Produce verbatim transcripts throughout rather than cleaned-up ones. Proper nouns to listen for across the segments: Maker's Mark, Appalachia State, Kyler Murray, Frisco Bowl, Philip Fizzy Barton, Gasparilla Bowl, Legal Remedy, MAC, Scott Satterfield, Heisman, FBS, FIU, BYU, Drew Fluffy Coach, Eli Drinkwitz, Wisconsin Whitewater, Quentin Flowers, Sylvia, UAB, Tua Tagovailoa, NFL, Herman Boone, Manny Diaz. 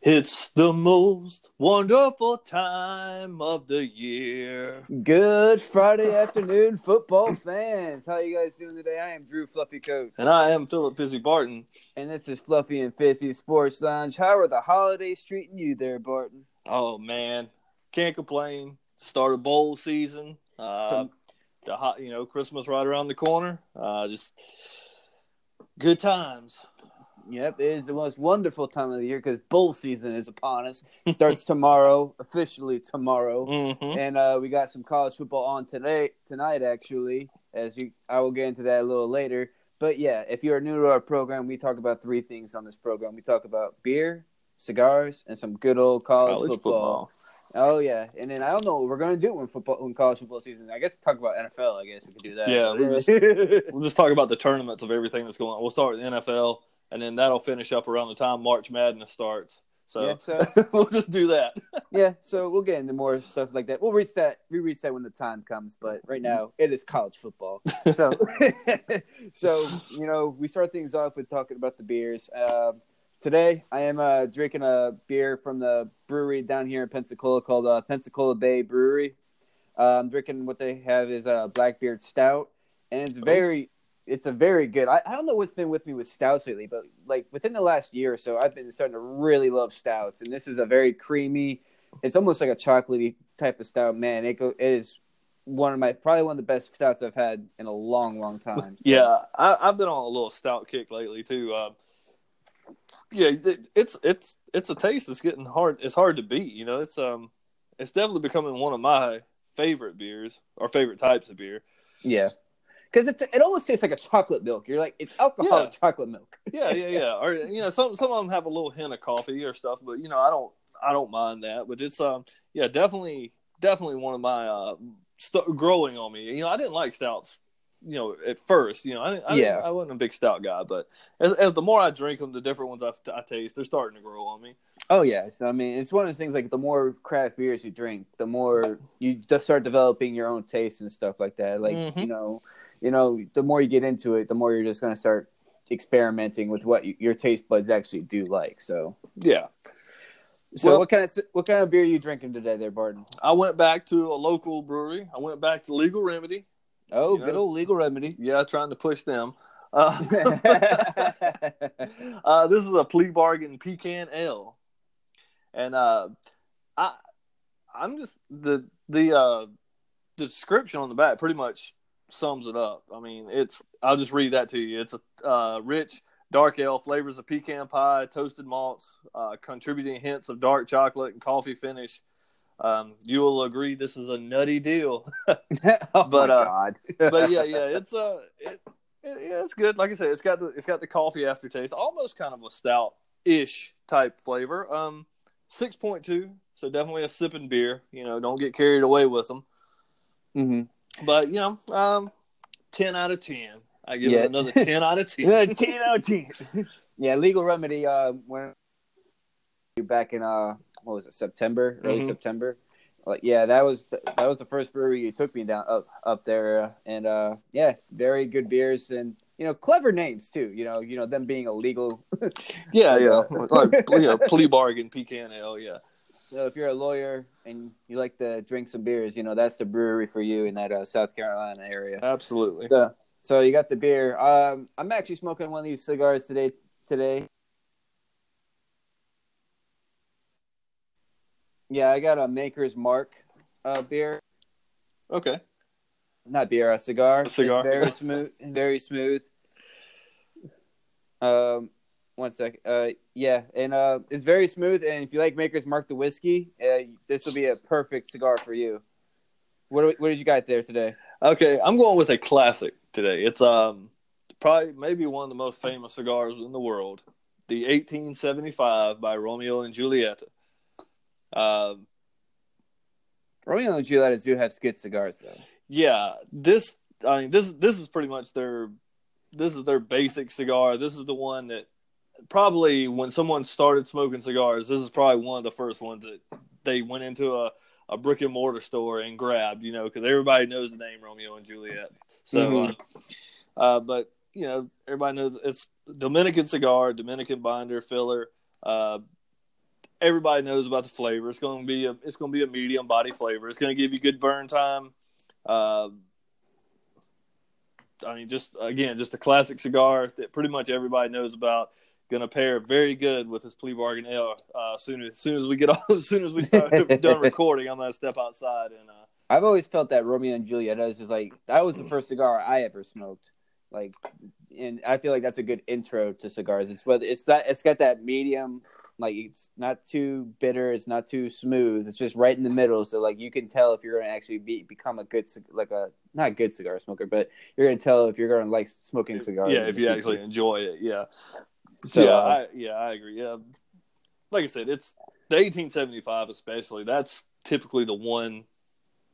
It's the most wonderful time of the year. Good Friday afternoon, football fans. How are you guys doing today? I am Drew Fluffy Coach. And I am Philip Fizzy Barton. And this is Fluffy and Fizzy Sports Lounge. How are the holidays treating you there, Barton? Oh, man. Can't complain. Start of bowl season. Uh, Some... the hot, you know, Christmas right around the corner. Uh, just good times. Yep, it is the most wonderful time of the year because bowl season is upon us. It starts tomorrow, officially tomorrow. Mm-hmm. And uh, we got some college football on today, tonight, actually, as you, I will get into that a little later. But, yeah, if you're new to our program, we talk about three things on this program. We talk about beer, cigars, and some good old college, college football. football. Oh, yeah. And then I don't know what we're going to do when football, when college football season. I guess talk about N F L, I guess we could do that. Yeah, we'll just, we'll just talk about the tournaments of everything that's going on. We'll start with the N F L. And then that'll finish up around the time March Madness starts. So, yeah, so we'll just do that. Yeah, so we'll get into more stuff like that. We'll reach that. We reach that when the time comes. But right now, it is college football. So, so you know, we start things off with talking about the beers. Uh, today, I am uh, drinking a beer from the brewery down here in Pensacola called uh, Pensacola Bay Brewery. Uh, I'm drinking what they have is a Blackbeard Stout, and it's very. Oh. It's a very good. I, I don't know what's been with me with stouts lately, but like within the last year or so, I've been starting to really love stouts. And this is a very creamy. It's almost like a chocolatey type of stout. Man, it, go, it is one of my probably one of the best stouts I've had in a long, long time. So. Yeah, I, I've been on a little stout kick lately too. Um, yeah, it, it's it's it's a taste that's getting hard. It's hard to beat. You know, it's um, it's definitely becoming one of my favorite beers or favorite types of beer. Yeah. Because it it almost tastes like a chocolate milk. You're like, it's alcoholic yeah. chocolate milk. yeah, yeah, yeah. Or you know, some some of them have a little hint of coffee or stuff, but you know, I don't I don't mind that. But it's um, yeah, definitely definitely one of my uh st- growing on me. You know, I didn't like stouts. You know, at first, you know, I I, yeah. I wasn't a big stout guy, but as, as the more I drink them, the different ones I, I taste, they're starting to grow on me. Oh yeah, so, I mean, it's one of those things. Like the more craft beers you drink, the more you just start developing your own taste and stuff like that. Like mm-hmm. you know. You know, the more you get into it, the more you're just going to start experimenting with what you, your taste buds actually do like. So yeah. So well, what kind of what kind of beer are you drinking today, there, Barton? I went back to a local brewery. I went back to Legal Remedy. Oh, you good know, old Legal Remedy. Yeah, trying to push them. Uh, uh, this is a plea bargain pecan ale, and uh, I I'm just the the uh, description on the back pretty much. Sums it up. I mean, it's. I'll just read that to you. It's a uh, rich, dark ale, flavors of pecan pie, toasted malts, uh, contributing hints of dark chocolate and coffee finish. Um, you will agree this is a nutty deal. but, oh my uh, God. But yeah, yeah, it's a. Uh, it, it, yeah, it's good. Like I said, it's got the it's got the coffee aftertaste, almost kind of a stout-ish type flavor. Um, six point two, so definitely a sipping beer. You know, don't get carried away with them. Mm-hmm. But, you know, um, ten out of ten. I give yeah. it another ten out of ten. ten out of ten. Yeah, Legal Remedy, uh, when back in, uh, what was it, September, early mm-hmm. September? Like, yeah, that was the, that was the first brewery you took me down up, up there. Uh, and, uh, yeah, very good beers and, you know, clever names, too. You know, you know them being illegal. yeah, yeah. Like, you know, plea bargain, pecan ale, yeah. So if you're a lawyer and you like to drink some beers, you know, that's the brewery for you in that uh, South Carolina area. Absolutely. So, so you got the beer. Um, I'm actually smoking one of these cigars today. Today. Yeah, I got a Maker's Mark uh, beer. Okay. Not beer, a cigar. A cigar. It's very smooth. Very smooth. Um. One sec. Uh, yeah, and uh, it's very smooth. And if you like Maker's Mark the whiskey, uh, this will be a perfect cigar for you. What we, what did you got there today? Okay, I'm going with a classic today. It's um probably maybe one of the most famous cigars in the world, the eighteen seventy-five by Romeo and Julieta. Um, Romeo and Julieta do have good cigars though. Yeah, this I mean this this is pretty much their this is their basic cigar. This is the one that. Probably when someone started smoking cigars, this is probably one of the first ones that they went into a, a brick and mortar store and grabbed, you know, because everybody knows the name Romeo and Juliet. So, mm-hmm. uh, uh, but, you know, everybody knows it's Dominican cigar, Dominican binder, filler, uh, everybody knows about the flavor. It's going to be a it's going to be a medium body flavor. It's going to give you good burn time. Uh, I mean, just again, just a classic cigar that pretty much everybody knows about. Going to pair very good with this plea bargain ale. Uh, soon as soon as we get off, as soon as we start done recording, I'm going to step outside and. Uh, I've always felt that Romeo and Julieta is just like that was the first cigar I ever smoked. Like, and I feel like that's a good intro to cigars. It's whether it's that it's got that medium, like it's not too bitter, it's not too smooth. It's just right in the middle, so like you can tell if you're going to actually be, become a good like a not a good cigar smoker, but you're going to tell if you're going to like smoking cigars. Yeah, if you actually food. enjoy it. Yeah. So yeah, uh, I, yeah, I agree. Yeah, like I said, it's the eighteen seventy-five, especially. That's typically the one.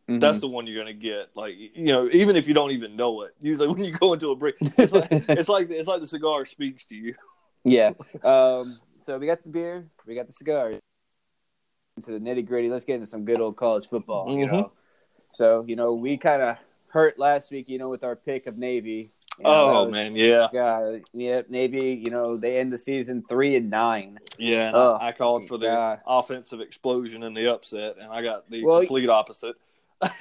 Mm-hmm. That's the one you're gonna get, like you know, even if you don't even know it. Usually, when you go into a break, it's like it's like it's like the cigar speaks to you. Yeah. Um, so we got the beer, we got the cigar. Into the nitty gritty, let's get into some good old college football. Mm-hmm. You know, so you know we kind of hurt last week, you know, with our pick of Navy. You know, oh was, man, yeah, God, yeah, Navy. You know, they end the season three and nine. Yeah, and oh, I called for the God. offensive explosion and the upset, and I got the well, complete opposite.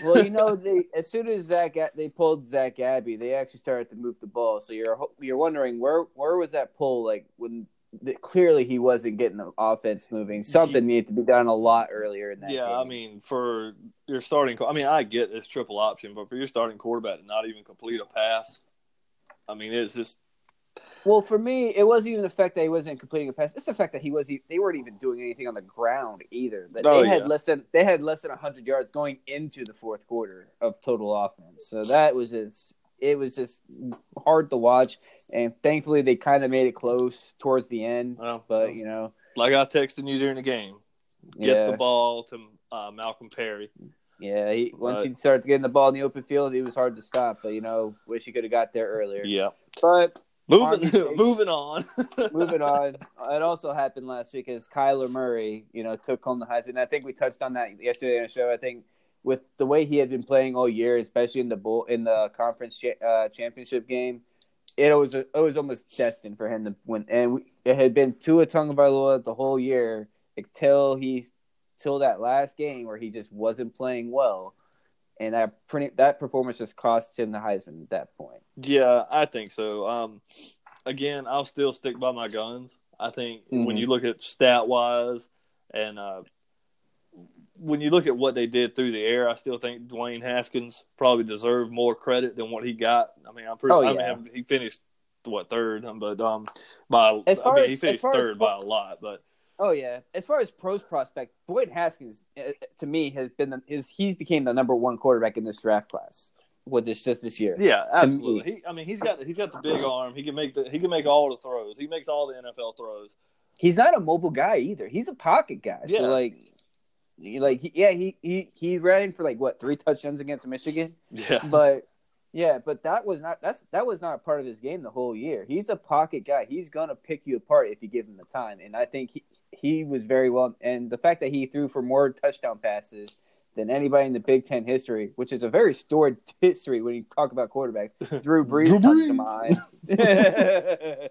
Well, you know, they, as soon as Zach they pulled Zach Abbey, they actually started to move the ball. So you're you're wondering where where was that pull? Like when the, clearly he wasn't getting the offense moving. Something needed to be done a lot earlier in that. Yeah, game. I mean, for your starting, I mean, I get this triple option, but for your starting quarterback to not even complete a pass, I mean, it's just. Well, for me, it wasn't even the fact that he wasn't completing a pass. It's the fact that he was they weren't even doing anything on the ground either. That oh, they had yeah. less than they had less than one hundred yards going into the fourth quarter of total offense. So that was it's it was just hard to watch. And thankfully, they kind of made it close towards the end. Well, but you know, like I texted you during the game, get yeah. the ball to uh, Malcolm Perry. Yeah, he, once but, he started getting the ball in the open field, it was hard to stop. But you know, wish he could have got there earlier. Yeah, but. Moving, moving on. moving on. It also happened last week as Kyler Murray, you know, took home the Heisman. And I think we touched on that yesterday on the show. I think with the way he had been playing all year, especially in the bowl, in the conference cha- uh, championship game, it was it was almost destined for him to win. And we, it had been Tua Tagovailoa the whole year until he till that last game where he just wasn't playing well. And that that performance just cost him the Heisman at that point. Yeah, I think so. Um, again, I'll still stick by my guns. I think mm-hmm. when you look at stat-wise and uh, when you look at what they did through the air, I still think Dwayne Haskins probably deserved more credit than what he got. I mean, I'm pretty. Oh, yeah. I mean, he finished what third, but um, by as far I mean, as, he finished third as, by a lot, but. Oh yeah, as far as pros prospect, Dwayne Haskins to me has been the, is he's became the number one quarterback in this draft class with this just this year. Yeah, absolutely. He, I mean, he's got he's got the big arm. He can make the he can make all the throws. He makes all the N F L throws. He's not a mobile guy either. He's a pocket guy. Yeah. So like like yeah, he he he ran for like what three touchdowns against Michigan. Yeah. But yeah, but that was not that's that was not part of his game the whole year. He's a pocket guy. He's gonna pick you apart if you give him the time. And I think he, he was very well. And the fact that he threw for more touchdown passes than anybody in the Big Ten history, which is a very storied history when you talk about quarterbacks, Drew Brees Drew comes Brees. to mind.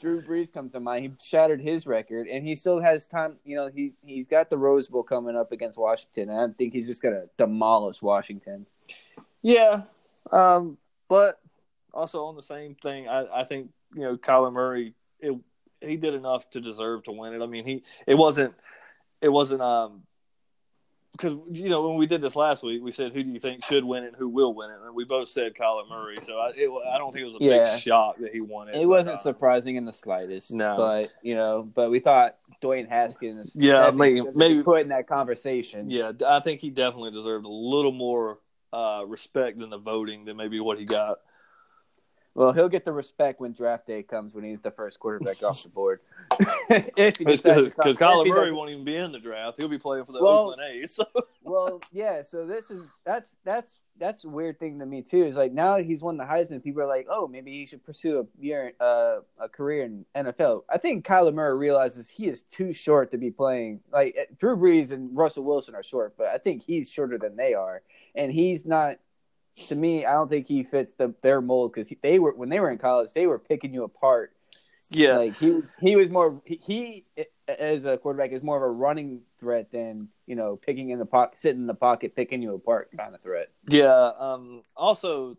Drew Brees comes to mind. He shattered his record, and he still has time. You know, he he's got the Rose Bowl coming up against Washington, and I think he's just gonna demolish Washington. Yeah. Um, but also on the same thing, I, I think, you know, Kyler Murray, it, he did enough to deserve to win it. I mean, he, it wasn't, it wasn't, um, because, you know, when we did this last week, we said, who do you think should win it, who will win it? And we both said Kyler Murray. So I, it, I don't think it was a yeah. big shock that he won it. It wasn't but, surprising um, in the slightest. No. But, you know, but we thought Dwayne Haskins. Yeah. Maybe, maybe put in that conversation. Yeah. I think he definitely deserved a little more. Uh, respect than the voting than maybe what he got. Well, he'll get the respect when draft day comes when he's the first quarterback off the board. Because Kyler Murray won't even be in the draft. He'll be playing for the well, Oakland A's. So. Well, yeah, so this is that's that's that's a weird thing to me too. Is like now that he's won the Heisman, people are like, oh, maybe he should pursue a year uh, a career in N F L. I think Kyler Murray realizes he is too short to be playing. Like Drew Brees and Russell Wilson are short, but I think he's shorter than they are. And he's not, to me, I don't think he fits the, their mold because they were when they were in college, they were picking you apart Yeah, like he was he was more he, he as a quarterback is more of a running threat than, you know, picking in the pocket, sitting in the pocket, picking you apart kind of threat. Yeah. Um, also,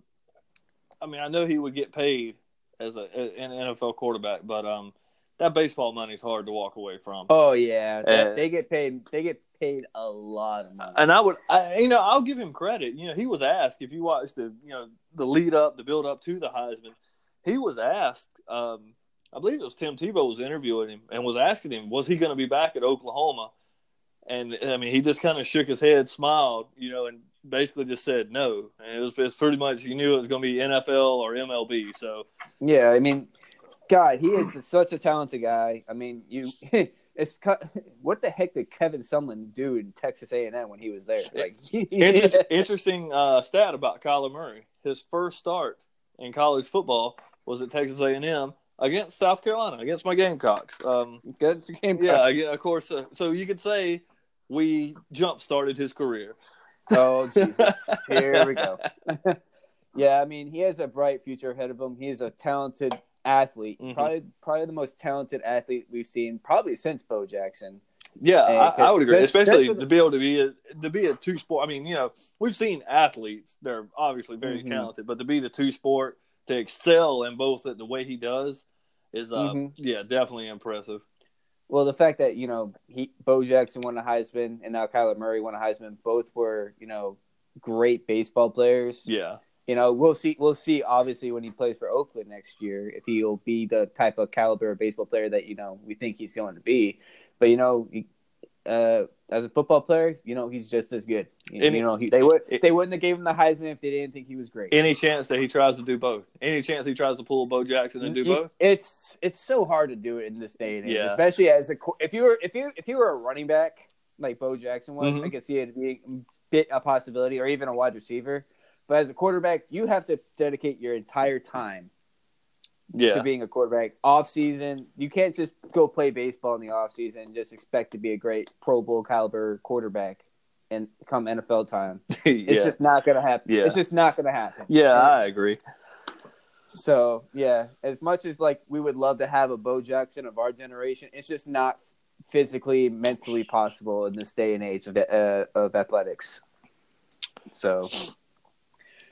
I mean, I know he would get paid as a an N F L quarterback, but um, that baseball money is hard to walk away from. Oh yeah, and they get paid. They get paid a lot of money. And I would, I, you know, I'll give him credit. You know, he was asked, if you watched the, you know, the lead up, the build up to the Heisman, he was asked. Um, I believe it was Tim Tebow was interviewing him and was asking him, was he going to be back at Oklahoma? And, I mean, he just kind of shook his head, smiled, you know, and basically just said no. And it was, it was pretty much, you knew it was going to be N F L or M L B. So, yeah, I mean, God, he is such a talented guy. I mean, you, it's what the heck did Kevin Sumlin do in Texas A and M when he was there? Like, Inter- yeah. Interesting uh, stat about Kyler Murray. His first start in college football was at Texas A and M. Against South Carolina, against my Gamecocks. Um, against the Gamecocks. Yeah, of course. Uh, so you could say we jump-started his career. Oh, Jesus. Here we go. Yeah, I mean, he has a bright future ahead of him. He is a talented athlete. Mm-hmm. Probably probably the most talented athlete we've seen probably since Bo Jackson. Yeah, I, I would agree, just, especially just the, to be able to be a, to be a two-sport. I mean, you know, we've seen athletes. They're obviously very mm-hmm. talented, but to be the two-sport, to excel in both the way he does is, uh, mm-hmm. yeah, definitely impressive. Well, the fact that, you know, he, Bo Jackson won a Heisman and now Kyler Murray won a Heisman, both were, you know, great baseball players. Yeah. You know, we'll see, we'll see, obviously, when he plays for Oakland next year, if he'll be the type of caliber of baseball player that, you know, we think he's going to be. But, you know, he, uh, as a football player, you know, he's just as good. You, any, you know, he, they would it, they wouldn't have gave him the Heisman if they didn't think he was great. Any chance that he tries to do both? Any chance he tries to pull Bo Jackson and do it, both? It's it's so hard to do it in this day and age, yeah. especially as a if you were if you if you were a running back like Bo Jackson was, mm-hmm. I could see it being a bit a possibility, or even a wide receiver. But as a quarterback, you have to dedicate your entire time. Yeah. To being a quarterback. Off season, you can't just go play baseball in the off season and just expect to be a great Pro Bowl caliber quarterback and come N F L time. yeah. It's just not gonna happen. Yeah. It's just not gonna happen. Yeah, and, I agree. So yeah, as much as like we would love to have a Bo Jackson of our generation, it's just not physically, mentally possible in this day and age of uh, of athletics. So.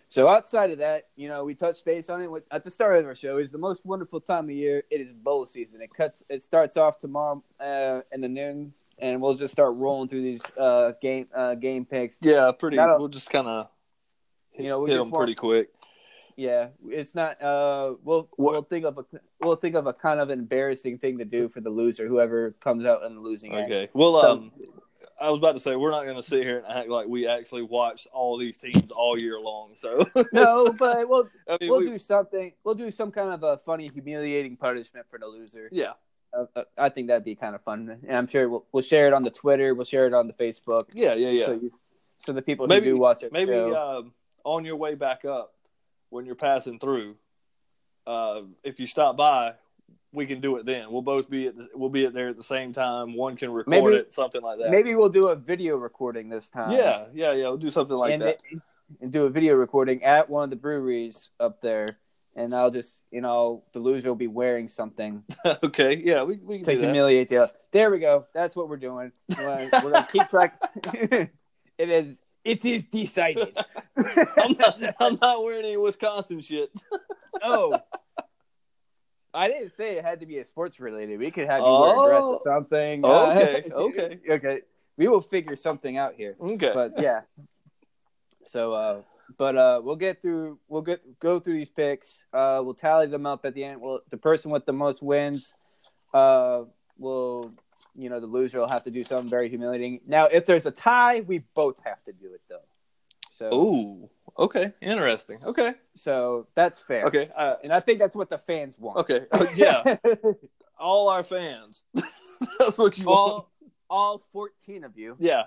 So outside of that, you know, we touched base on it with, at the start of our show. Is the most wonderful time of year. It is bowl season. It cuts. It starts off tomorrow uh, in the noon, and we'll just start rolling through these uh, game uh, game picks. Yeah, pretty. A, we'll just kind of, you know, hit them want, pretty quick. Yeah, it's not. Uh, we'll what? we'll think of a we'll think of a kind of embarrassing thing to do for the loser, whoever comes out in the losing end. Okay. Well, so, um, I was about to say, we're not going to sit here and act like we actually watched all these teams all year long. So no, but we'll I mean, we'll we, do something. We'll do some kind of a funny, humiliating punishment for the loser. Yeah, uh, I think that'd be kind of fun, and I'm sure we'll we'll share it on the Twitter. We'll share it on the Facebook. Yeah, yeah, yeah. So, you, so the people maybe, who do watch it, maybe um, on your way back up when you're passing through, uh, if you stop by. We can do it then. We'll both be at the, we'll be at there at the same time. One can record maybe, it, something like that. Maybe we'll do a video recording this time. Yeah, yeah, yeah. We'll do something like and, that. And do a video recording at one of the breweries up there. And I'll just, you know, the loser will be wearing something. Okay, yeah, we we can to do that. Humiliate the other. There we go. That's what we're doing. We're gonna keep track. It is. It is decided. I'm, not, I'm not wearing any Wisconsin shit. Oh. I didn't say it had to be a sports related. We could have you oh. wear a dress or something. Oh, okay, okay, okay. We will figure something out here. Okay, but yeah. So, uh, but uh, we'll get through. We'll get go through these picks. Uh, we'll tally them up at the end. Well, the person with the most wins, uh, will you know the loser will have to do something very humiliating. Now, if there's a tie, we both have to do it though. So. Ooh. Okay, interesting. Okay, so that's fair. Okay, uh, and I think that's what the fans want. Okay, uh, yeah, all our fans. That's what you all, want. All fourteen of you. Yeah.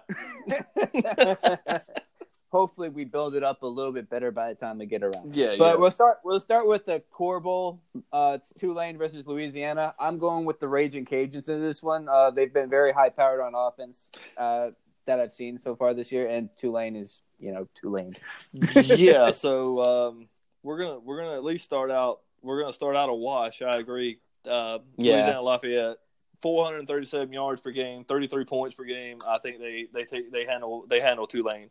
Hopefully, we build it up a little bit better by the time we get around. Yeah, but yeah. we'll start. We'll start with the Core Bowl. Uh, it's Tulane versus Louisiana. I'm going with the Raging Cajuns in this one. Uh, they've been very high powered on offense uh, that I've seen so far this year, and Tulane is. You know, Tulane. Yeah, so um, we're gonna we're gonna at least start out. We're gonna start out a wash. I agree. uh, yeah. Louisiana Lafayette. four hundred thirty-seven yards per game, thirty-three points per game. I think they they take, they handle they handle Tulane.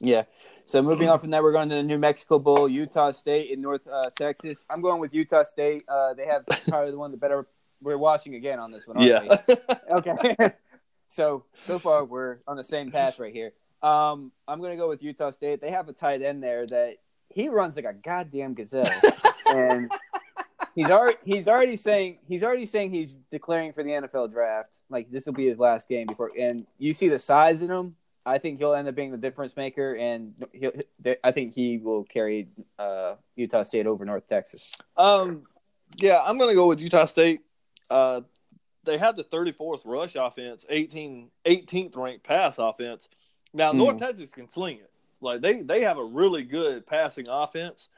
Yeah. So moving on from that, we're going to the New Mexico Bowl, Utah State in North uh, Texas. I'm going with Utah State. Uh, they have probably the one of the better. We're watching again on this one, aren't yeah. we? Okay. so so far we're on the same path right here. Um, I'm going to go with Utah State. They have a tight end there that he runs like a goddamn gazelle, and. He's already he's already saying he's already saying he's declaring for the N F L draft. Like, this will be his last game before, and you see the size in him. I think he'll end up being the difference maker, and he'll, I think he will carry uh, Utah State over North Texas. Um, yeah, I'm gonna go with Utah State. Uh, they had the thirty-fourth rush offense, eighteenth ranked pass offense. Now North mm. Texas can sling it. Like they they have a really good passing offense.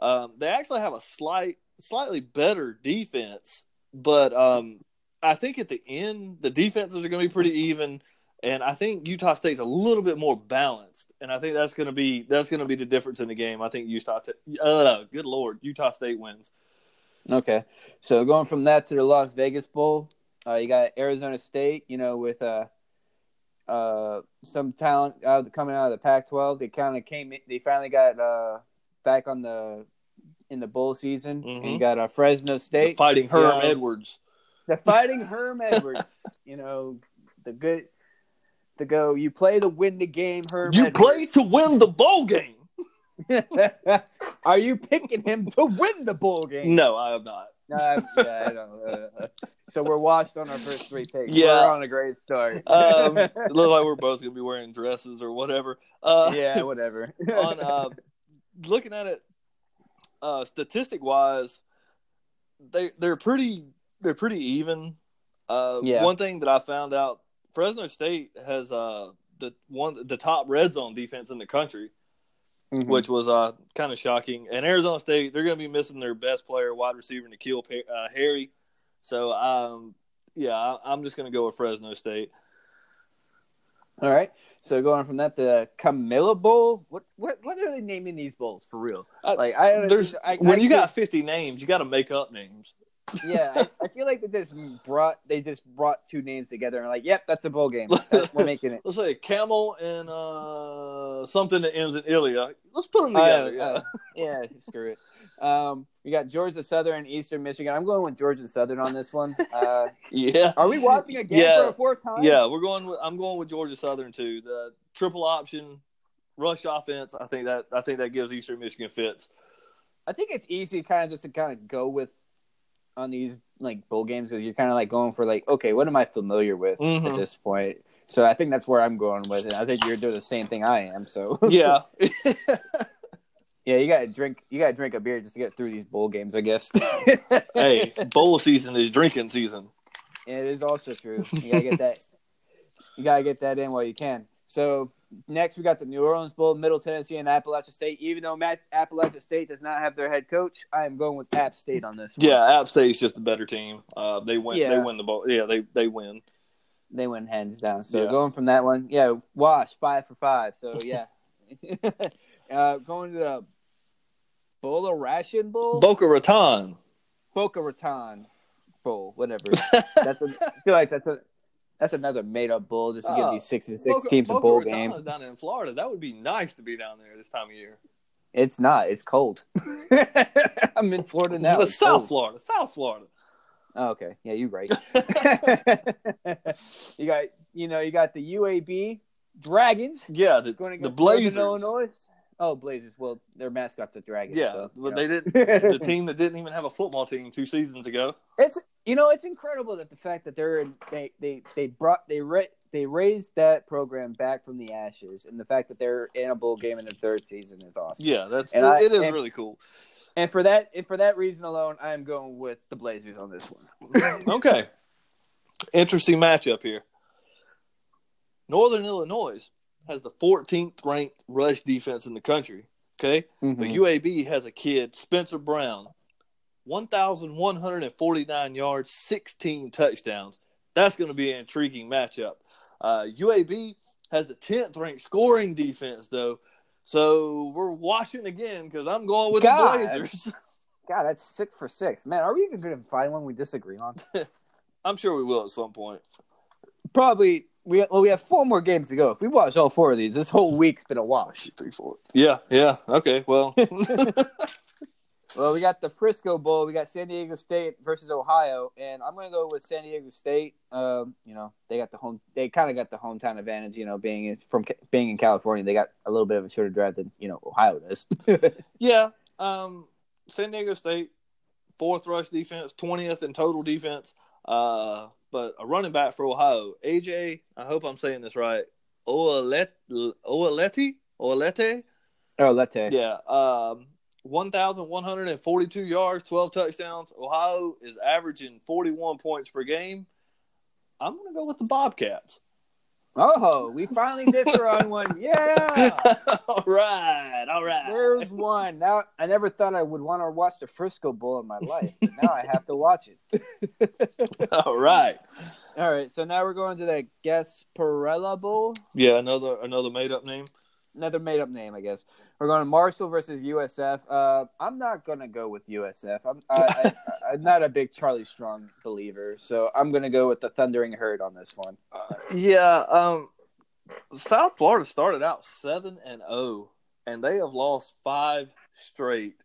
Um, they actually have a slight. Slightly better defense, but um, I think at the end the defenses are going to be pretty even, and I think Utah State's a little bit more balanced, and I think that's going to be that's going to be the difference in the game. I think Utah, uh, good Lord, Utah State wins. Okay, so going from that to the Las Vegas Bowl, uh, you got Arizona State, you know, with uh, uh, some talent out, coming out of the Pac twelve. They kind of came, they finally got uh, back on the. in the bowl season. Mm-hmm. And you got uh, Fresno State. The fighting Herm you know, Edwards. The fighting Herm Edwards. You know, the good – the go, you play to win the game, Herm You Edwards. play to win the bowl game. Are you picking him to win the bowl game? No, I am not. No, I, yeah, I don't uh, So we're washed on our first three picks. Yeah. We're on a great start. um, it looks like we're both going to be wearing dresses or whatever. Uh, yeah, whatever. on uh, looking at it, Uh, statistic wise, they they're pretty they're pretty even. Uh, yeah. One thing that I found out, Fresno State has uh the one the top red zone defense in the country, mm-hmm. which was uh kind of shocking. And Arizona State, they're going to be missing their best player, wide receiver Nikhil uh, Harry. So um yeah, I, I'm just going to go with Fresno State. All right, so going from that, the Camilla Bowl. What what what are they naming these bowls for real? Like I, there's I, when I, you I, got fifty names, you got to make up names. Yeah, I, I feel like that this brought they just brought two names together and like, yep, that's a bowl game. That's, we're making it. Let's say Camel and uh, something that ends in Ilya. Let's put them together. Uh, yeah, uh, yeah, screw it. Um, we got Georgia Southern, Eastern Michigan. I'm going with Georgia Southern on this one. Uh, yeah. Are we watching again yeah. for a fourth time? Yeah, we're going. With, I'm going with Georgia Southern too. The triple option rush offense. I think that I think that gives Eastern Michigan fits. I think it's easy, kind of just to kind of go with. On these like bowl games, because you're kind of like going for like, okay, what am I familiar with mm-hmm. at this point? So I think that's where I'm going with it. I think you're doing the same thing I am. So yeah, yeah, you gotta drink, you gotta drink a beer just to get through these bowl games, I guess. Hey, bowl season is drinking season. It is also true. You gotta get that. You gotta get that in while you can. So. Next, we got the New Orleans Bowl, Middle Tennessee, and Appalachia State. Even though Matt, Appalachia State does not have their head coach, I am going with App State on this one. Yeah, App State's just a better team. Uh, they win. Yeah. They win the bowl. Yeah, they they win. They win hands down. So yeah. Going from that one, yeah, Wash five for five. So yeah, uh, going to the Bola Ration Bowl, Boca Raton, Boca Raton Bowl, whatever. That's a, I feel like that's a. That's another made-up bowl just to uh, give these six and six Boca, teams Boca a bowl Raton game. Down in Florida, that would be nice to be down there this time of year. It's not. It's cold. I'm in Florida now. It's South cold. Florida. South Florida. Oh, okay. Yeah, you're right. you got, you know, you got the U A B Dragons. Yeah, the, going the Blazers. Illinois. Oh, Blazers. Well, their mascot's a dragon. Yeah, so, but know. They didn't. The team that didn't even have a football team two seasons ago. It's you know it's incredible that the fact that they're in, they they they brought they ra- they raised that program back from the ashes, and the fact that they're in a bowl game in their third season is awesome. Yeah, that's and it, I, it is and, really cool. And for that and for that reason alone, I am going with the Blazers on this one. Okay, interesting matchup here. Northern Illinois has the fourteenth ranked rush defense in the country. Okay, mm-hmm. But U A B has a kid, Spencer Brown, one thousand one hundred and forty nine yards, sixteen touchdowns. That's going to be an intriguing matchup. Uh, U A B has the tenth ranked scoring defense, though, so we're watching again because I'm going with God. the Blazers. God, that's six for six. Man, are we even going to find one we disagree on? I'm sure we will at some point. Probably. We well, we have four more games to go. If we watch all four of these, this whole week's been a wash. Three, four. Yeah, yeah. Okay, well. Well, we got the Frisco Bowl. We got San Diego State versus Ohio, and I'm going to go with San Diego State. Um, you know, they got the home. They kind of got the hometown advantage. You know, being in, from being in California, they got a little bit of a shorter drive than you know Ohio does. Yeah. Um, San Diego State, fourth rush defense, twentieth in total defense. Uh, but a running back for Ohio, A J, I hope I'm saying this right, Oletty? Oletty? Oletty. Yeah, um, one thousand one hundred forty-two yards, twelve touchdowns. Ohio is averaging forty-one points per game. I'm going to go with the Bobcats. Oh, we finally differ on one. Yeah. All right. All right. There's one. Now, I never thought I would want to watch the Frisco Bowl in my life, but now I have to watch it. All right. All right. So now we're going to the Gasparilla Bowl. Yeah, another another made-up name. Another made-up name, I guess. We're going to Marshall versus U S F. Uh, I'm not going to go with U S F. I'm, I, I, I'm not a big Charlie Strong believer, so I'm going to go with the Thundering Herd on this one. Uh, yeah, um, South Florida started out seven and oh, and, and they have lost five straight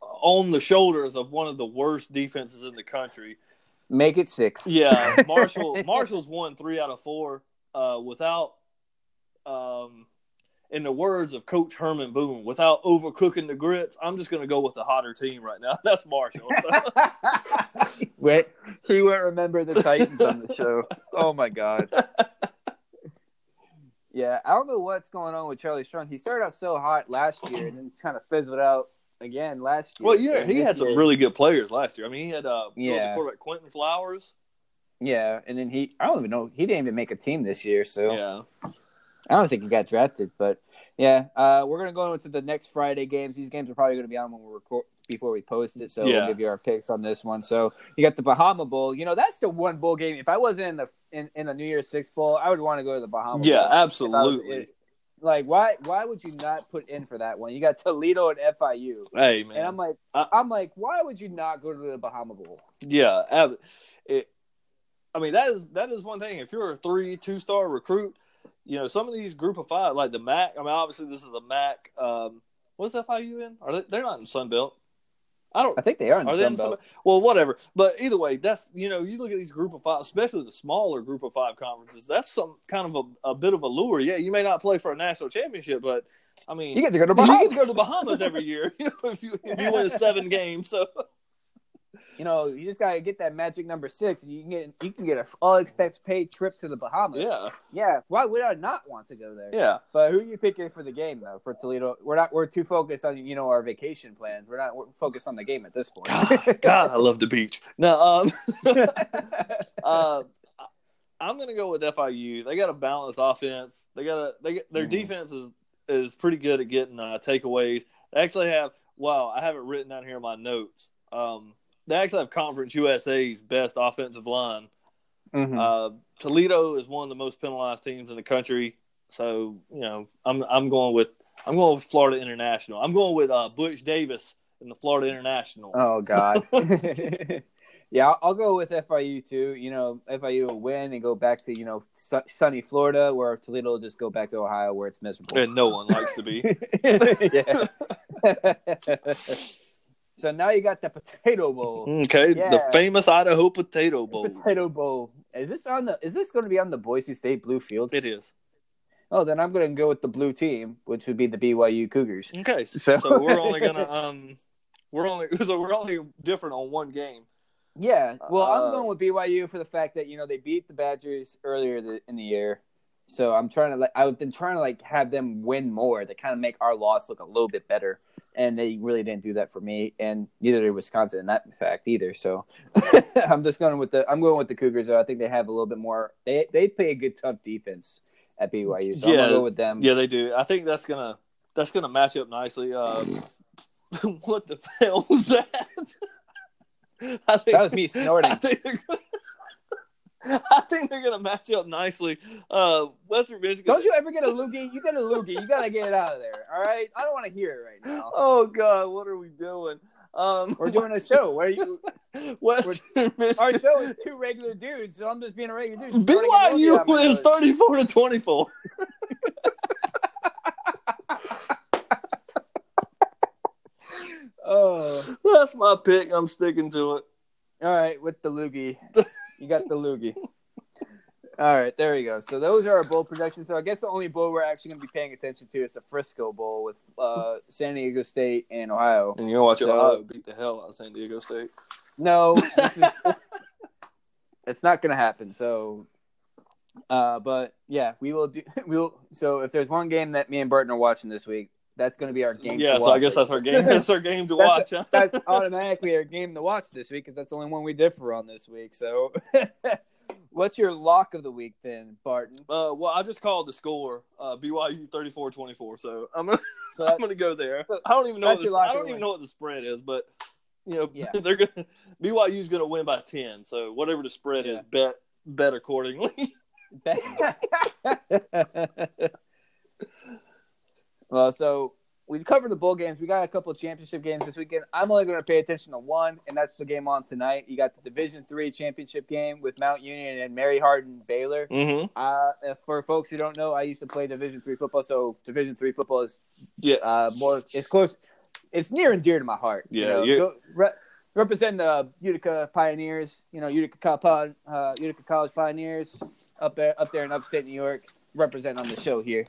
on the shoulders of one of the worst defenses in the country. Make it six. Yeah, Marshall. Marshall's won three out of four uh, without um, – in the words of Coach Herman Boone, without overcooking the grits, I'm just going to go with the hotter team right now. That's Marshall. So. Wait, he won't remember the Titans on the show. Oh, my God. Yeah, I don't know what's going on with Charlie Strong. He started out so hot last year and then just kind of fizzled out again last year. Well, yeah, he had some year. really good players last year. I mean, he had uh, yeah. the quarterback Quentin Flowers. Yeah, and then he – I don't even know. He didn't even make a team this year, so – yeah. I don't think he got drafted, but yeah, uh, we're gonna go into the next Friday games. These games are probably gonna be on when we record before we post it, so yeah. we'll give you our picks on this one. So you got the Bahama Bowl. You know, that's the one bowl game. If I wasn't in the in, in the New Year's Six Bowl, I would want to go to the Bahama yeah, Bowl. Yeah, absolutely. Was, it, like, why why would you not put in for that one? You got Toledo and F I U. Hey man, and I'm like, I, I'm like, why would you not go to the Bahama Bowl? Yeah, ab- it, I mean that is that is one thing. If you're a three two star recruit. You know, some of these group of five, like the MAC. I mean, obviously, this is a MAC. Um, what's F I U in? Are they? They're not in Sunbelt. I don't. I think they are in Sunbelt. Well, whatever. But either way, that's you know, you look at these group of five, especially the smaller group of five conferences. That's some kind of a, a bit of a lure. Yeah, you may not play for a national championship, but I mean, you get to go to Bahamas. You get to go to Bahamas every year if you if you win seven games. So. You know, you just gotta get that magic number six, and you can get you can get an all expense paid trip to the Bahamas. Yeah, yeah. Why would I not want to go there? Yeah. But who are you picking for the game though? For Toledo, we're not. We're too focused on you know our vacation plans. We're not we're focused on the game at this point. God, God I love the beach. No, um, uh, I'm gonna go with F I U. They got a balanced offense. They got a they their mm. defense is is pretty good at getting uh, takeaways. They actually have. Wow, I have it written down here in my notes. Um. They actually have Conference U S A's best offensive line. Mm-hmm. Uh, Toledo is one of the most penalized teams in the country, so you know I'm I'm going with I'm going with Florida International. I'm going with uh, Butch Davis in the Florida International. Oh God, yeah, I'll, I'll go with F I U too. You know, F I U will win and go back to you know su- sunny Florida, where Toledo will just go back to Ohio, where it's miserable and no one likes to be. So now you got the Potato Bowl. Okay, yeah. The famous Idaho Potato Bowl. Potato Bowl. Is this on the? Is this going to be on the Boise State blue field? It is. Oh, then I'm going to go with the blue team, which would be the B Y U Cougars. Okay, so, so we're only going to um, we're only so we're only different on one game. Yeah, well, uh, I'm going with B Y U for the fact that you know they beat the Badgers earlier the, in the year. So I'm trying to like I've been trying to like have them win more to kind of make our loss look a little bit better. And they really didn't do that for me, and neither did Wisconsin in that fact either. So I'm just going with the I'm going with the Cougars. Though I think they have a little bit more. They they play a good tough defense at B Y U. So yeah, I'm gonna go with them. Yeah, they do. I think that's gonna that's gonna match up nicely. Uh, what the hell was that? I think, that was me snorting. I think they're gonna, I think they're gonna match up nicely. Uh, Western Michigan. Don't you ever get a loogie? You get a loogie. You gotta get it out of there. All right, I don't want to hear it right now. Oh God, what are we doing? Um, we're doing a show where you, West, our show is two regular dudes, so I'm just being a regular dude. B Y U is thirty-four to twenty-four. Oh, that's my pick. I'm sticking to it. All right, with the loogie, you got the loogie. All right, there we go. So those are our bowl predictions. So I guess the only bowl we're actually going to be paying attention to is the Frisco Bowl with uh, San Diego State and Ohio. And you're going to watch so, Ohio beat the hell out of San Diego State. No. This is, it's not going to happen. So, uh, but, yeah, we will do we – will, so if there's one game that me and Burton are watching this week, that's going to be our game yeah, to so watch. Yeah, so I guess that's our game, that's our game to that's watch. A, that's automatically our game to watch this week because that's the only one we differ on this week. So – what's your lock of the week then, Barton? Uh, well, I just called the score, uh, B Y U thirty-four twenty-four. So I'm gonna, so I'm going to go there. I don't even know. What the, I don't even know what the spread is, but you know, yeah. they're gonna, B Y U's going to win by ten. So whatever the spread yeah. is, bet bet accordingly. Well, so we've covered the bowl games. We got a couple of championship games this weekend. I'm only going to pay attention to one, and that's the game on tonight. You got the Division three championship game with Mount Union and Mary Hardin-Baylor. Mm-hmm. Uh, for folks who don't know, I used to play Division three football, so Division three football is yeah. uh, more. It's close. It's near and dear to my heart. Yeah, you know, go, re, represent the Utica Pioneers. You know, Utica, uh, Utica College Pioneers up there, up there in upstate New York. Represent on the show here.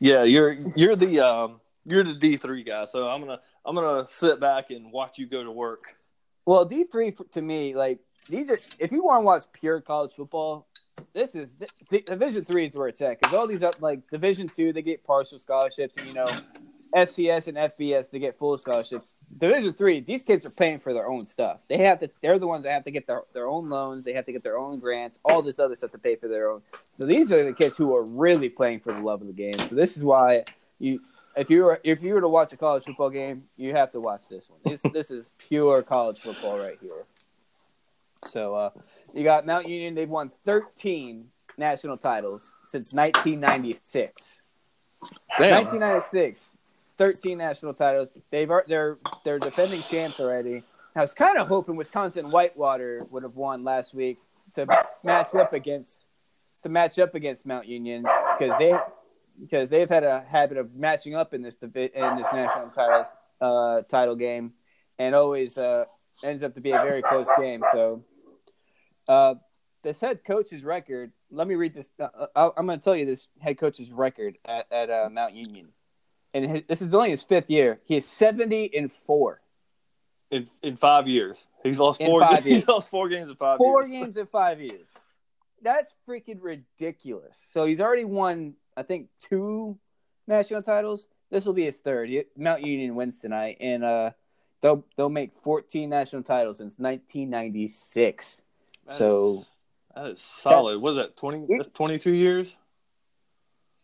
Yeah, you're you're the. Um... You're the D three guy, so I'm gonna I'm gonna sit back and watch you go to work. Well, D three to me, like these are if you want to watch pure college football, this is th- Division three is where it's at because all these up like Division two they get partial scholarships and you know F C S and F B S they get full scholarships. Division three these kids are paying for their own stuff. They have to they're the ones that have to get their their own loans. They have to get their own grants. All this other stuff to pay for their own. So these are the kids who are really playing for the love of the game. So this is why you. If you were if you were to watch a college football game, you have to watch this one. This this is pure college football right here. So uh, you got Mount Union. They've won thirteen national titles since nineteen ninety-six. Damn. nineteen ninety-six, thirteen national titles. They've they're they're defending champs already. I was kind of hoping Wisconsin Whitewater would have won last week to match up against to match up against Mount Union because they. Because they've had a habit of matching up in this in this national title uh, title game, and always uh, ends up to be a very close game. So, uh, this head coach's record. Let me read this. Uh, I'm going to tell you this head coach's record at at uh, Mount Union, and his, this is only his fifth year. He is seventy and four. In in five years, he's lost four. He's years. lost four games in five. Four years. Four games in five years. That's freaking ridiculous. So he's already won. I think two national titles. This will be his third. Mount Union wins tonight, and uh, they'll they'll make fourteen national titles since nineteen ninety-six. That so is, that is solid. What is that? Twenty? That's twenty-two years.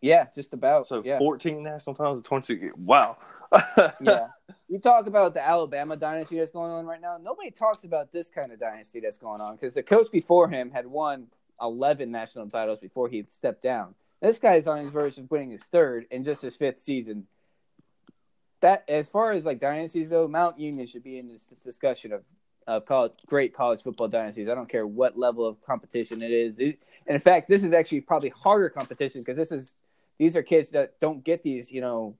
Yeah, just about. So yeah. fourteen national titles in twenty-two years. Wow. Yeah, you talk about the Alabama dynasty that's going on right now. Nobody talks about this kind of dynasty that's going on because the coach before him had won eleven national titles before he stepped down. This guy's on his verge of winning his third and just his fifth season. That, as far as like dynasties go, Mount Union should be in this, this discussion of of college, great college football dynasties. I don't care what level of competition it is. It, and in fact, this is actually probably harder competition because this is these are kids that don't get these, you know,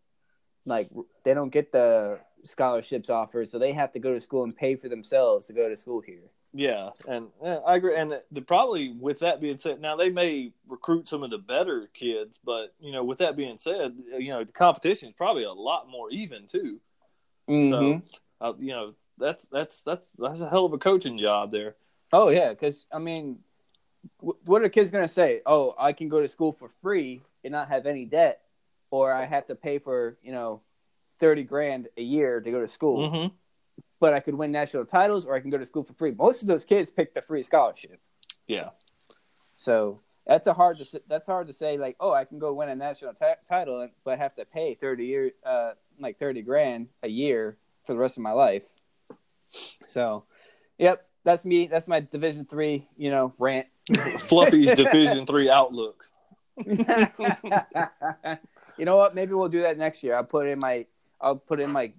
like they don't get the scholarships offered, so they have to go to school and pay for themselves to go to school here. Yeah, and yeah, I agree. And the, probably with that being said, now they may recruit some of the better kids, but, you know, with that being said, you know, the competition is probably a lot more even, too. Mm-hmm. So, uh, you know, that's, that's, that's, that's a hell of a coaching job there. Oh, yeah, because, I mean, w- what are kids going to say? Oh, I can go to school for free and not have any debt, or I have to pay for, you know, thirty grand a year to go to school. Mm-hmm. But I could win national titles or I can go to school for free. Most of those kids pick the free scholarship. Yeah. So that's a hard to that's hard to say like, oh, I can go win a national t- title but have to pay thirty year uh like thirty grand a year for the rest of my life. So, yep, that's me. That's my Division three, you know, rant. Fluffy's Division three outlook. You know what? Maybe we'll do that next year. I'll put in my I'll put in my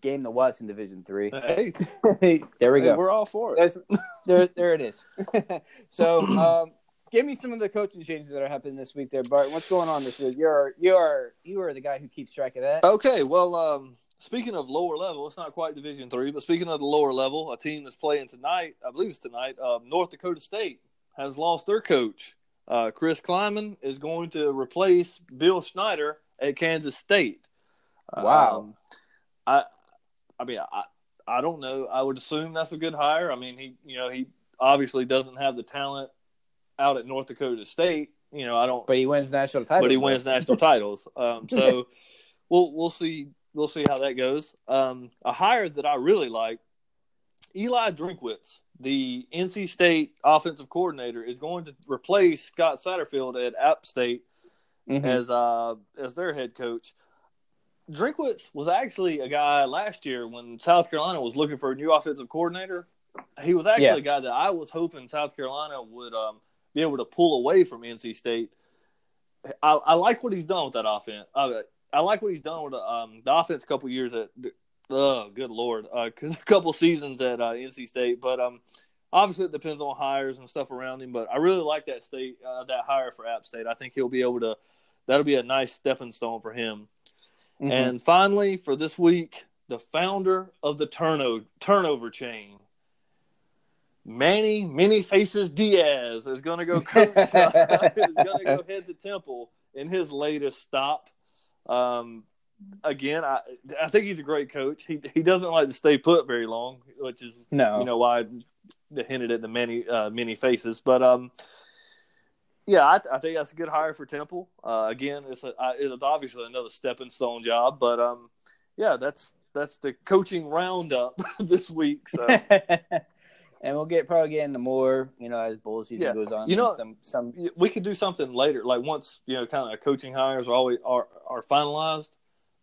game to watch in Division Three. Hey, there we go. Hey, we're all for it. There, there it is. So, um, give me some of the coaching changes that are happening this week, there, Bart. What's going on this week? You're, you are, you are the guy who keeps track of that. Okay. Well, um, speaking of lower level, it's not quite Division Three, but speaking of the lower level, a team that's playing tonight, I believe it's tonight, uh, North Dakota State has lost their coach. Uh, Chris Kleiman is going to replace Bill Schneider at Kansas State. Wow. Um, I, I mean, I, I don't know. I would assume that's a good hire. I mean, he, you know, he obviously doesn't have the talent out at North Dakota State. You know, I don't. But he wins national titles. But he wins national titles. Um, so we'll we'll see we'll see how that goes. Um, a hire that I really like, Eli Drinkwitz, the N C State offensive coordinator, is going to replace Scott Satterfield at App State mm-hmm. as uh, as their head coach. Drinkwitz was actually a guy last year when South Carolina was looking for a new offensive coordinator. He was actually yeah. a guy that I was hoping South Carolina would um, be able to pull away from N C State. I, I like what he's done with that offense. I, I like what he's done with um, the offense a couple years at – Oh, good Lord. Uh, cause a couple seasons at uh, N C State. But um, obviously it depends on hires and stuff around him. But I really like that state uh, that hire for App State. I think he'll be able to – that'll be a nice stepping stone for him. Mm-hmm. And finally, for this week, the founder of the turno- turnover chain, Manny Many Faces Diaz, is going to go coach, uh, is going to go head to Temple in his latest stop. Um Again, I I think he's a great coach. He he doesn't like to stay put very long, which is no. you know why I hinted at the many uh, many faces. But um, yeah, I, I think that's a good hire for Temple. Uh, again, it's a, it's obviously another stepping stone job. But um, yeah, that's that's the coaching roundup this week. So. And we'll get probably get into more, you know, as bowl season yeah. goes on. You know, some, some we could do something later, like once you know, kind of coaching hires are always are, are finalized.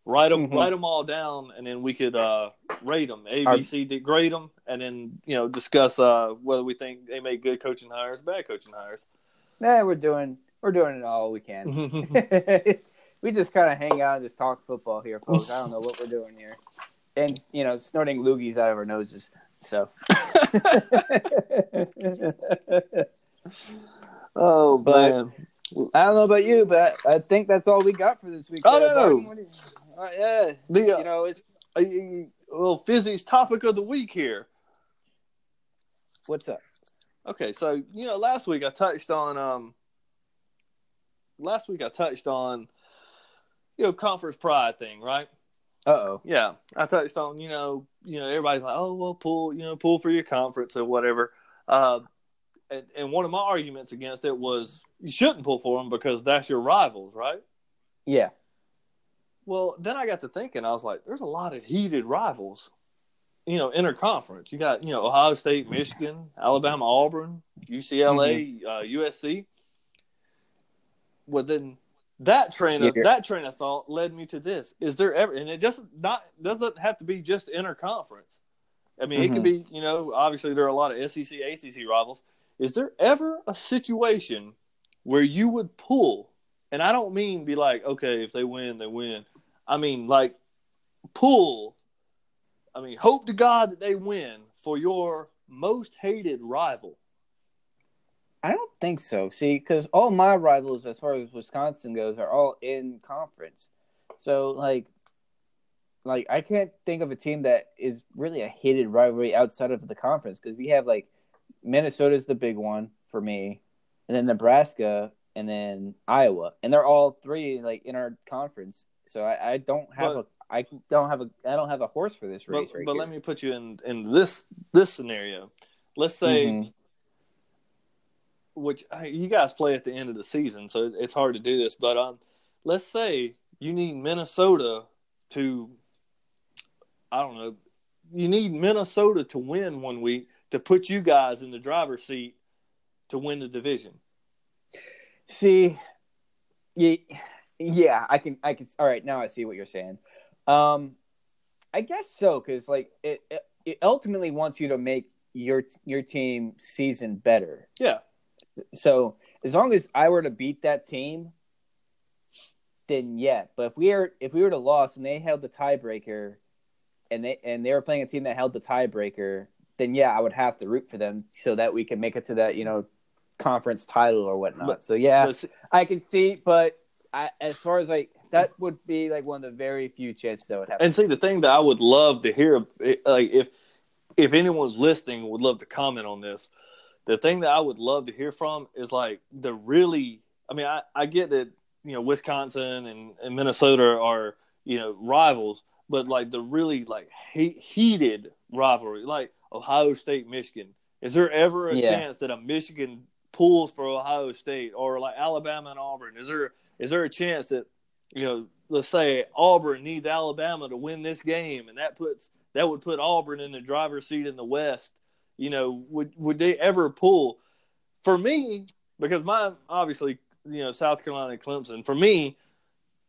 Write them, mm-hmm. write them all down, and then we could uh, rate them, A, B, C, D, grade them, and then you know discuss uh, whether we think they make good coaching hires, bad coaching hires. Nah, we're doing we're doing it all we can. We just kind of hang out and just talk football here, folks. I don't know what we're doing here, and you know, snorting loogies out of our noses. So, oh man. But, I don't know about you, but I think that's all we got for this week. Oh, no, no. Uh, yeah, the, uh, you know, it's a, a little Fizzy's topic of the week here. What's up? Okay, so you know, last week I touched on um, last week I touched on you know conference pride thing, right? Uh oh. Yeah, I touched on you know you know everybody's like, oh well, pull you know pull for your conference or whatever. Uh, and, and one of my arguments against it was you shouldn't pull for them because that's your rivals, right? Yeah. Well, then I got to thinking. I was like, there's a lot of heated rivals, you know, interconference. You got, you know, Ohio State, Michigan, Alabama, Auburn, U C L A, mm-hmm. uh, U S C. Well, then that train of yeah. that train of thought led me to this. Is there ever – and it just not doesn't have to be just interconference. I mean, mm-hmm. it could be, you know, obviously there are a lot of S E C, A C C rivals. Is there ever a situation where you would pull – and I don't mean be like, okay, if they win, they win. I mean, like, pull. I mean, hope to God that they win for your most hated rival. I don't think so. See, because all my rivals, as far as Wisconsin goes, are all in conference. So, like, like I can't think of a team that is really a hated rivalry outside of the conference. Because we have, like, Minnesota's the big one for me. And then Nebraska – and then Iowa, and they're all three like in our conference. So I, I don't have but, a, I don't have a, I don't have a horse for this race. But, right but here. Let me put you in in this this scenario. Let's say, mm-hmm. which you guys play at the end of the season, so it's hard to do this. But um, let's say you need Minnesota to, I don't know, you need Minnesota to win one week to put you guys in the driver's seat to win the division. See, yeah, yeah, I can, I can. All right, now I see what you're saying. Um, I guess so, because like it, it, it ultimately wants you to make your your team season better. Yeah. So as long as I were to beat that team, then yeah. But if we are, if we were to lose and they held the tiebreaker, and they and they were playing a team that held the tiebreaker, then yeah, I would have to root for them so that we can make it to that, you know, conference title or whatnot. But, so yeah, listen, I can see, but I, as far as like that would be like one of the very few chances that would happen. And see, the thing that I would love to hear, like if if anyone's listening would love to comment on this, the thing that I would love to hear from is like the really, I mean, I, I get that, you know, Wisconsin and, and Minnesota are, you know, rivals, but like the really like he- heated rivalry, like Ohio State, Michigan. Is there ever a yeah. chance that a Michigan pulls for Ohio State, or like Alabama and Auburn? Is there is there a chance that, you know, let's say Auburn needs Alabama to win this game, and that puts that would put Auburn in the driver's seat in the West? You know, would would they ever pull? For me, because my obviously, you know, South Carolina and Clemson. For me,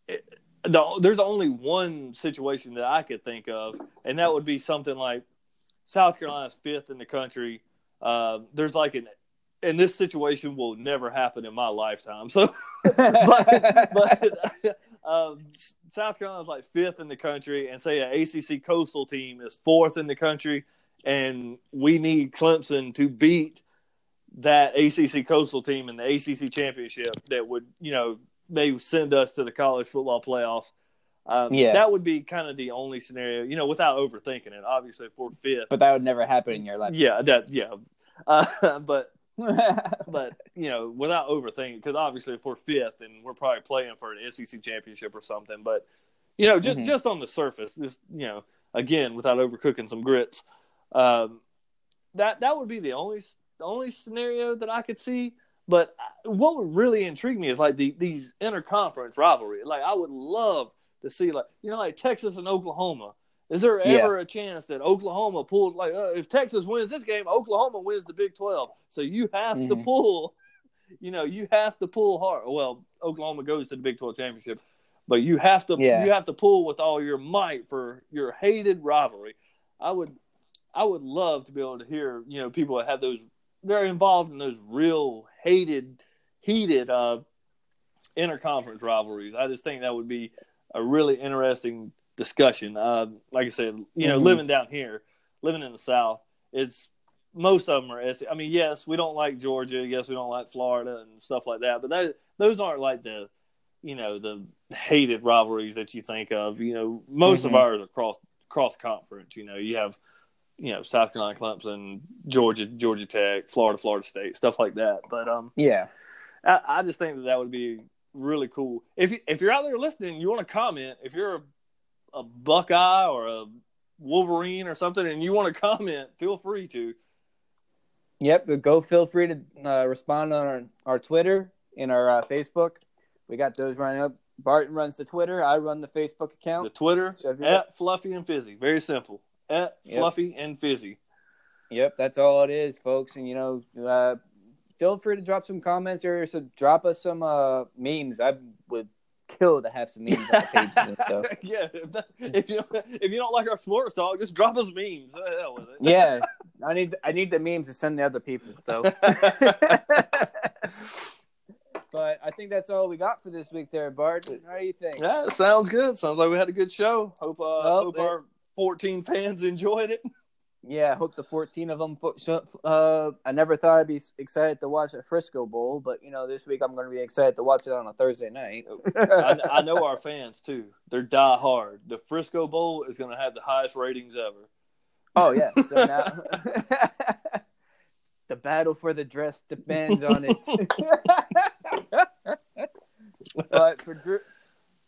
it, the, there's only one situation that I could think of, and that would be something like South Carolina's fifth in the country. Uh, there's like an, and this situation will never happen in my lifetime. So, but, but uh, South Carolina's like fifth in the country, and say an A C C Coastal team is fourth in the country, and we need Clemson to beat that A C C Coastal team in the A C C championship that would, you know, maybe send us to the college football playoffs. Um, yeah. That would be kind of the only scenario, you know, without overthinking it, obviously, fourth, fifth. But that would never happen in your life. Yeah, that, yeah. Uh, but, but you know, without overthinking, because obviously if we're fifth and we're probably playing for an S E C championship or something, but, you know, just, mm-hmm. just on the surface, this, you know, again, without overcooking some grits, um, that that would be the only the only scenario that I could see. But what would really intrigue me is, like, the, these interconference rivalry. Like, I would love to see, like, you know, like Texas and Oklahoma. Is there ever yeah. a chance that Oklahoma pulls, like, uh, if Texas wins this game, Oklahoma wins the Big twelve. So you have mm-hmm. to pull, you know, you have to pull hard. Well, Oklahoma goes to the Big twelve championship, but you have to yeah. you have to pull with all your might for your hated rivalry. I would I would love to be able to hear, you know, people that have those, they're involved in those real hated, heated uh, interconference rivalries. I just think that would be a really interesting discussion. Uh, like I said, you know, mm-hmm. living down here, living in the South, it's most of them are S E C. I mean, yes, we don't like Georgia. Yes, we don't like Florida and stuff like that. But that, those aren't like the, you know, the hated rivalries that you think of. You know, most mm-hmm. of ours are cross cross conference. You know, you have, you know, South Carolina, Clemson, Georgia, Georgia Tech, Florida, Florida State, stuff like that. But um, yeah, I, I just think that that would be really cool. If you, if you're out there listening, you want to comment. If you're a, a Buckeye or a Wolverine or something, and you want to comment, feel free to. Yep, go. Feel free to uh, respond on our, our Twitter and our uh, Facebook. We got those running up. Barton runs the Twitter. I run the Facebook account. The Twitter so at Fluffy and Fizzy. Very simple. At yep. Fluffy and Fizzy. Yep, that's all it is, folks. And you know, uh, feel free to drop some comments or so drop us some uh, memes. I would kill to have some memes on the page. And stuff. Yeah, if, that, if you if you don't like our sports talk, just drop us memes. What the hell with it? Yeah, I need I need the memes to send to other people. So, but I think that's all we got for this week, there, Bart. How do you think? Yeah, sounds good. Sounds like we had a good show. Hope uh, well, hope it, our fourteen fans enjoyed it. Yeah, I hope the fourteen of them. Uh, I never thought I'd be excited to watch a Frisco Bowl, but, you know, this week I'm going to be excited to watch it on a Thursday night. I, I know our fans, too. They're diehard. The Frisco Bowl is going to have the highest ratings ever. Oh, yeah. So now the battle for the dress depends on it. But for Drew...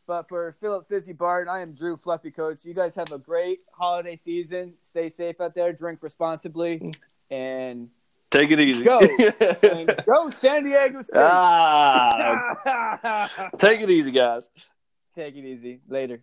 But for Philip Fizzy Barton, I am Drew Fluffy Coats. You guys have a great holiday season. Stay safe out there. Drink responsibly. And take it easy. Go. And go San Diego State. Ah, take it easy, guys. Take it easy. Later.